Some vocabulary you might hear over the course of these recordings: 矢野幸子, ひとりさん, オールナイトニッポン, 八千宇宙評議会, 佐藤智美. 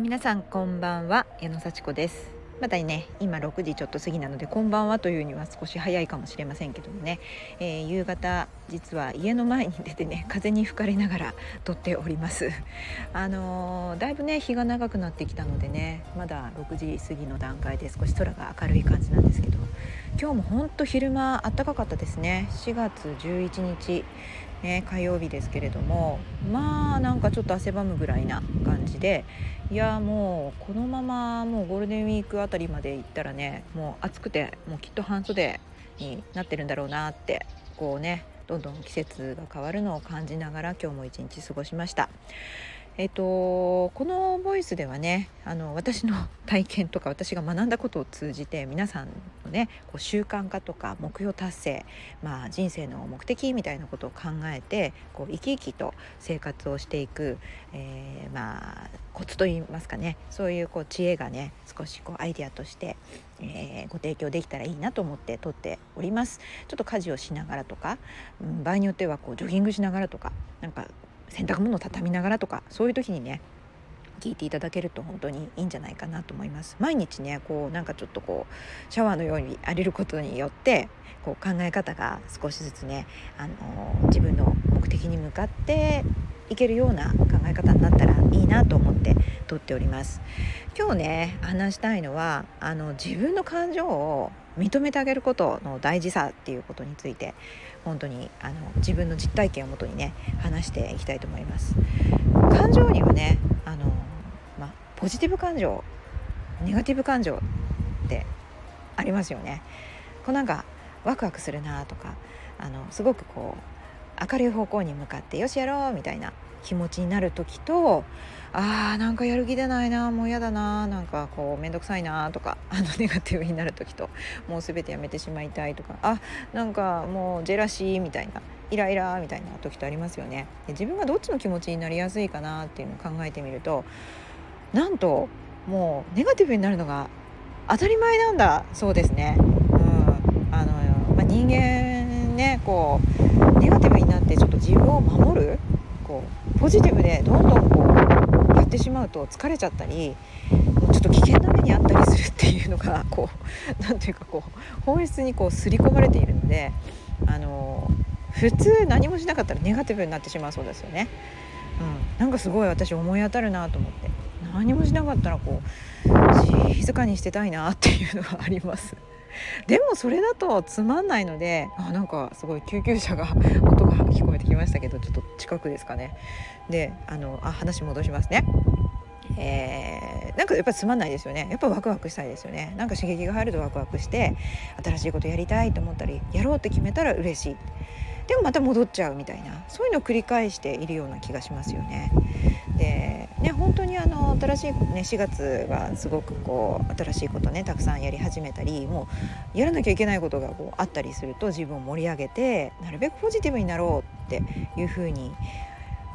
皆さんこんばんは、矢野幸子です。またね、今6時ちょっと過ぎなのでこんばんはというには少し早いかもしれませんけどもね、夕方実は家の前に出てね、風に吹かれながら撮っております。だいぶね日が長くなってきたのでね、まだ6時過ぎの段階で少し空が明るい感じなんですけど、今日もほんと昼間暖かかったですね。4月11日火曜日ですけれども、まあなんかちょっと汗ばむぐらいな感じで、いやもうこのままもうゴールデンウィークあたりまで行ったらね、もう暑くてもうきっと半袖になってるんだろうなって、こうねどんどん季節が変わるのを感じながら今日も一日過ごしました。このボイスではね、私の体験とか私が学んだことを通じて皆さんのねこう習慣化とか目標達成、人生の目的みたいなことを考えてこう生き生きと生活をしていく、コツといいますかね、そういうこう知恵がね少しこうアイデアとして、ご提供できたらいいなと思って撮っております。ちょっと家事をしながらとか、場合によってはこうジョギングしながらとか、なんか洗濯物を畳みながらとか、そういう時にね聞いていただけると本当にいいんじゃないかなと思います。毎日ねこうなんかちょっとこうシャワーのように浴びることによってこう考え方が少しずつね、自分の目的に向かっていけるような考え方になったらいいなと思って撮っております。今日ね話したいのは自分の感情を認めてあげることの大事さっていうことについて、本当に自分の実体験をもとにね話していきたいと思います。感情にはねポジティブ感情、ネガティブ感情ってありますよね。こうなんかワクワクするなとか、すごくこう明るい方向に向かってよしやろうみたいな気持ちになる時と、なんかやる気出ないな、もうやだな、なんかこうめんどくさいなとか、ネガティブになる時と、もう全てやめてしまいたいとか、なんかもうジェラシーみたいな、イライラみたいな時とありますよね。で、自分がどっちの気持ちになりやすいかなっていうのを考えてみると、なんともうネガティブになるのが当たり前なんだそうですね。人間ねこうネガティブになってちょっと自分を守る、ポジティブでどんどんこうやってしまうと疲れちゃったり、ちょっと危険な目にあったりするっていうのがこうなんていうかこう本質にこう刷り込まれているので、普通何もしなかったらネガティブになってしまうそうですよね。なんかすごい私思い当たるなと思って、何もしなかったらこう静かにしてたいなっていうのがあります。でもそれだとつまんないので、なんかすごい救急車が音が聞こえてきましたけど、ちょっと近くですかね。で話戻しますね。なんかやっぱりつまんないですよね。やっぱワクワクしたいですよね。なんか刺激が入るとワクワクして、新しいことやりたいと思ったり、やろうって決めたら嬉しい、でもまた戻っちゃうみたいな、そういうのを繰り返しているような気がしますよね。でね、本当に新しい、4月はすごくこう新しいことねたくさんやり始めたり、もうやらなきゃいけないことがこうあったりすると、自分を盛り上げてなるべくポジティブになろうっていうふうに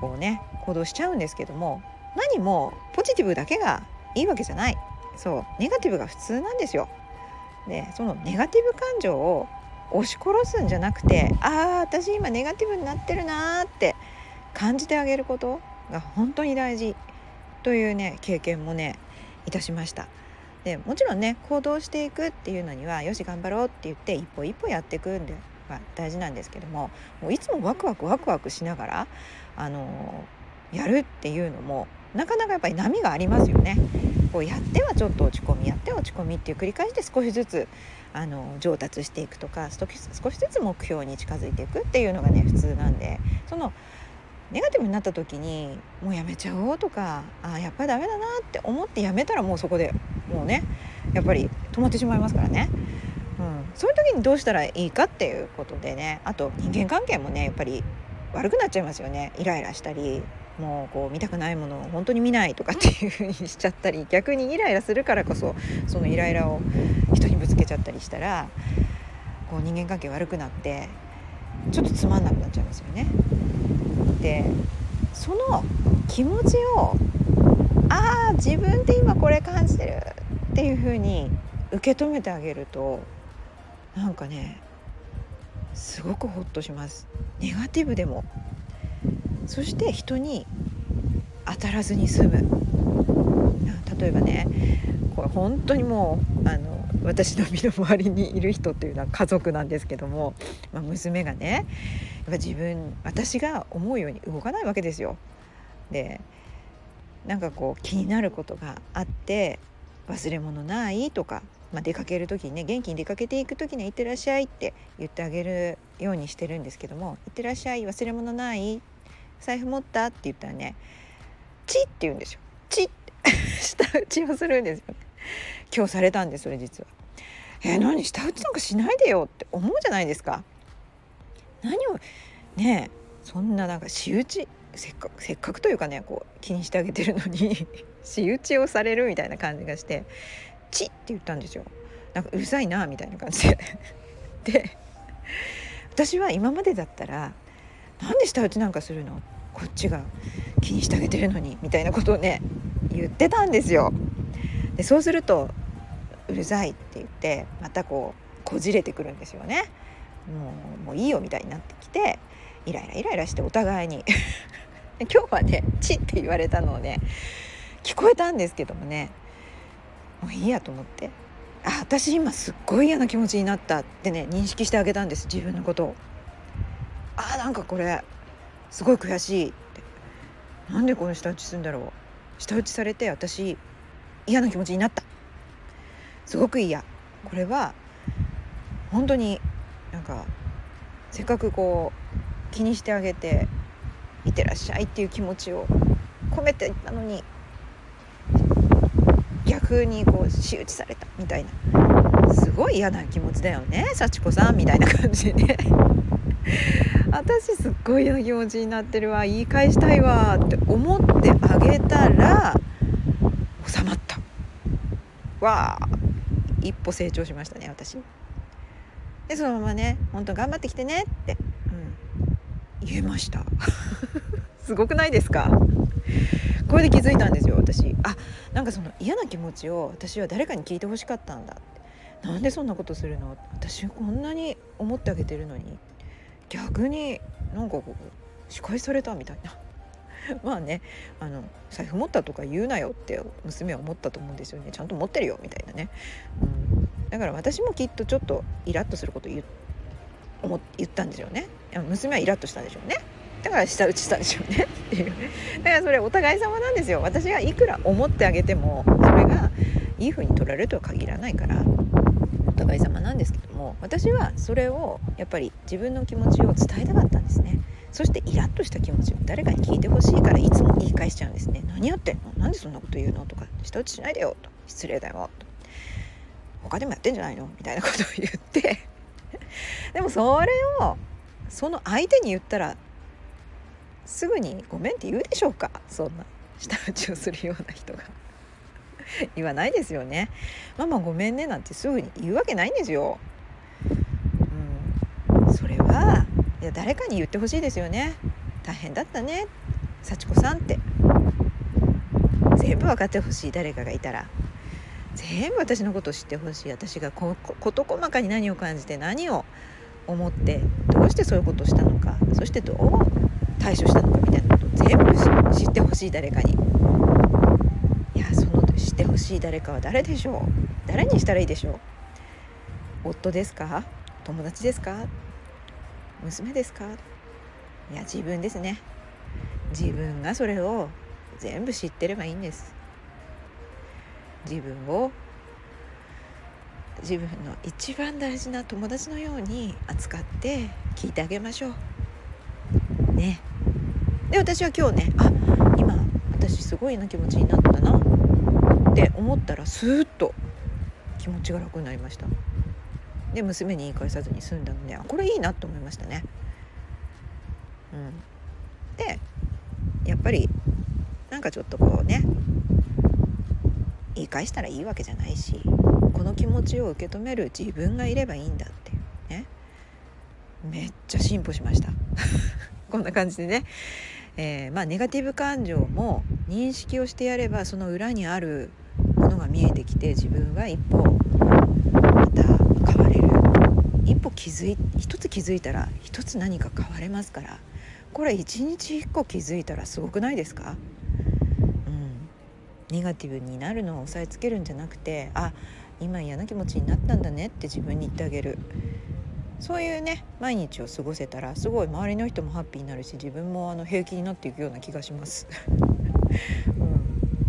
こうね行動しちゃうんですけども、何もポジティブだけがいいわけじゃない。ネガティブが普通なんですよ。で、そのネガティブ感情を押し殺すんじゃなくて、私今ネガティブになってるなって感じてあげることが本当に大事というね経験もねいたしました。でもちろんね行動していくっていうのには、よし頑張ろうって言って一歩一歩やっていくんでが大事なんですけども、もういつもワクワクしながらやるっていうのもなかなかやっぱり波がありますよね。こうやってはちょっと落ち込み、やっては落ち込みっていう繰り返しで、少しずつ上達していくとか、少しずつ目標に近づいていくっていうのがね普通なんで、そのネガティブになった時にもうやめちゃおうとか、やっぱりダメだなって思ってやめたら、もうそこでもうねやっぱり止まってしまいますからね。そういう時にどうしたらいいかっていうことでね、あと人間関係もねやっぱり悪くなっちゃいますよね。イライラしたり、もうこう見たくないものを本当に見ないとかっていう風にしちゃったり、逆にイライラするからこそそのイライラを人にぶつけちゃったりしたら、こう人間関係悪くなってちょっとつまんなくなっちゃいますよね。で、その気持ちを自分って今これ感じてるっていう風に受け止めてあげると、なんかねすごくホッとします。ネガティブでも。そして人に当たらずに済む。例えばね、これ本当にもう私の身の回りにいる人っていうのは家族なんですけども、娘がね、やっぱ私が思うように動かないわけですよ。で、なんかこう気になることがあって、忘れ物ないとか、出かける時にね、元気に出かけていく時にはいってらっしゃいって言ってあげるようにしてるんですけども、いってらっしゃい、忘れ物ない、財布持ったって言ったらね、チッって言うんですよ。チッって舌打ちをするんですよね。今日されたんです、それ実は。何舌打ちなんかしないでよって思うじゃないですか。何をね、そんななんか仕打ち、せっかくというかね、こう気にしてあげてるのに仕打ちをされるみたいな感じがして、チッって言ったんですよ。なんかうるさいなみたいな感じでで、私は今までだったら、なんで舌打ちなんかするの、こっちが気にしてあげてるのにみたいなことをね、言ってたんですよ。で、そうするとうるさいって言って、またこうこじれてくるんですよね。もういいよみたいになってきて、イライラしてお互いに今日はね、チッって言われたのをね、聞こえたんですけどもね、もういいやと思って、私今すっごい嫌な気持ちになったってね、認識してあげたんです、自分のことを。なんかこれすごい悔しいって、なんでこの舌打ちするんだろう、舌打ちされて私嫌な気持ちになった、すごく嫌、これは本当になんかせっかくこう気にしてあげて、いってらっしゃいっていう気持ちを込めていったのに、逆にこう仕打ちされたみたいな、すごい嫌な気持ちだよね、幸子さんみたいな感じで、ね、私すっごい嫌な気持ちになってるわ、言い返したいわって思ってあげたら収まったわ。一歩成長しましたね、私。で、そのままね、本当頑張ってきてねって、言えましたすごくないですか。これで気づいたんですよ、私。なんかその嫌な気持ちを私は誰かに聞いてほしかったんだって。なんでそんなことするの？私こんなに思ってあげてるのに、逆になんかこう仕返しされたみたいな。まあね、財布持ったとか言うなよって娘は思ったと思うんですよね。ちゃんと持ってるよみたいなね。だから私もきっとちょっとイラッとすること言ったんでしょうね。娘はイラッとしたんでしょうね。だから舌打ちしたんでしょうねっていう。だからそれお互い様なんですよ。私がいくら思ってあげても、それがいい風に取られるとは限らないから、お互い様なんですけども、私はそれをやっぱり自分の気持ちを伝えたかったんですね。そしてイラッとした気持ちを誰かに聞いてほしいから、いつも言い返しちゃうんですね。何やってんの？なんでそんなこと言うの？とか、舌打ちしないでよと、失礼だよと、他でもやってんじゃないの？みたいなことを言ってでもそれをその相手に言ったら、すぐにごめんって言うでしょうか。そんな舌打ちをするような人が言わないですよね。ママごめんねなんてすぐに言うわけないんですよ。それは、いや、誰かに言ってほしいですよね。大変だったね、幸子さんって。全部分かってほしい、誰かがいたら。全部私のことを知ってほしい。私が事細かに何を感じて、何を思って、どうしてそういうことをしたのか、そしてどう対処したのかみたいなことを全部知ってほしい、誰かに。いや、その知ってほしい誰かは誰でしょう。誰にしたらいいでしょう。夫ですか？友達ですか？娘ですか？いや、自分ですね。自分がそれを全部知ってればいいんです。自分の一番大事な友達のように扱って聞いてあげましょうね。で、私は今日ね、今私すごいな気持ちになったなって思ったら、スーッと気持ちが楽になりました。で、娘に言い返さずに済んだので、これいいなと思いましたね。で、やっぱりなんかちょっとこうね、言い返したらいいわけじゃないし、この気持ちを受け止める自分がいればいいんだっていうね。めっちゃ進歩しましたこんな感じでね、ネガティブ感情も認識をしてやれば、その裏にあるものが見えてきて、自分は一歩また変われる。一つ気づいたら一つ何か変われますから、これ一日一個気づいたらすごくないですか。ネガティブになるのを抑えつけるんじゃなくて、あ、今嫌な気持ちになったんだねって自分に言ってあげる。そういうね、毎日を過ごせたらすごい周りの人もハッピーになるし、自分も平気になっていくような気がします、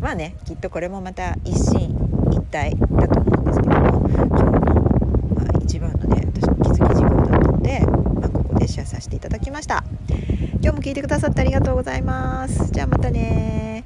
まあね、きっとこれもまた一心一体だと思うんですけども、今日の、一番のね、私の気づき事項だったので、ここでシェアさせていただきました。今日も聞いてくださってありがとうございます。じゃあまたね。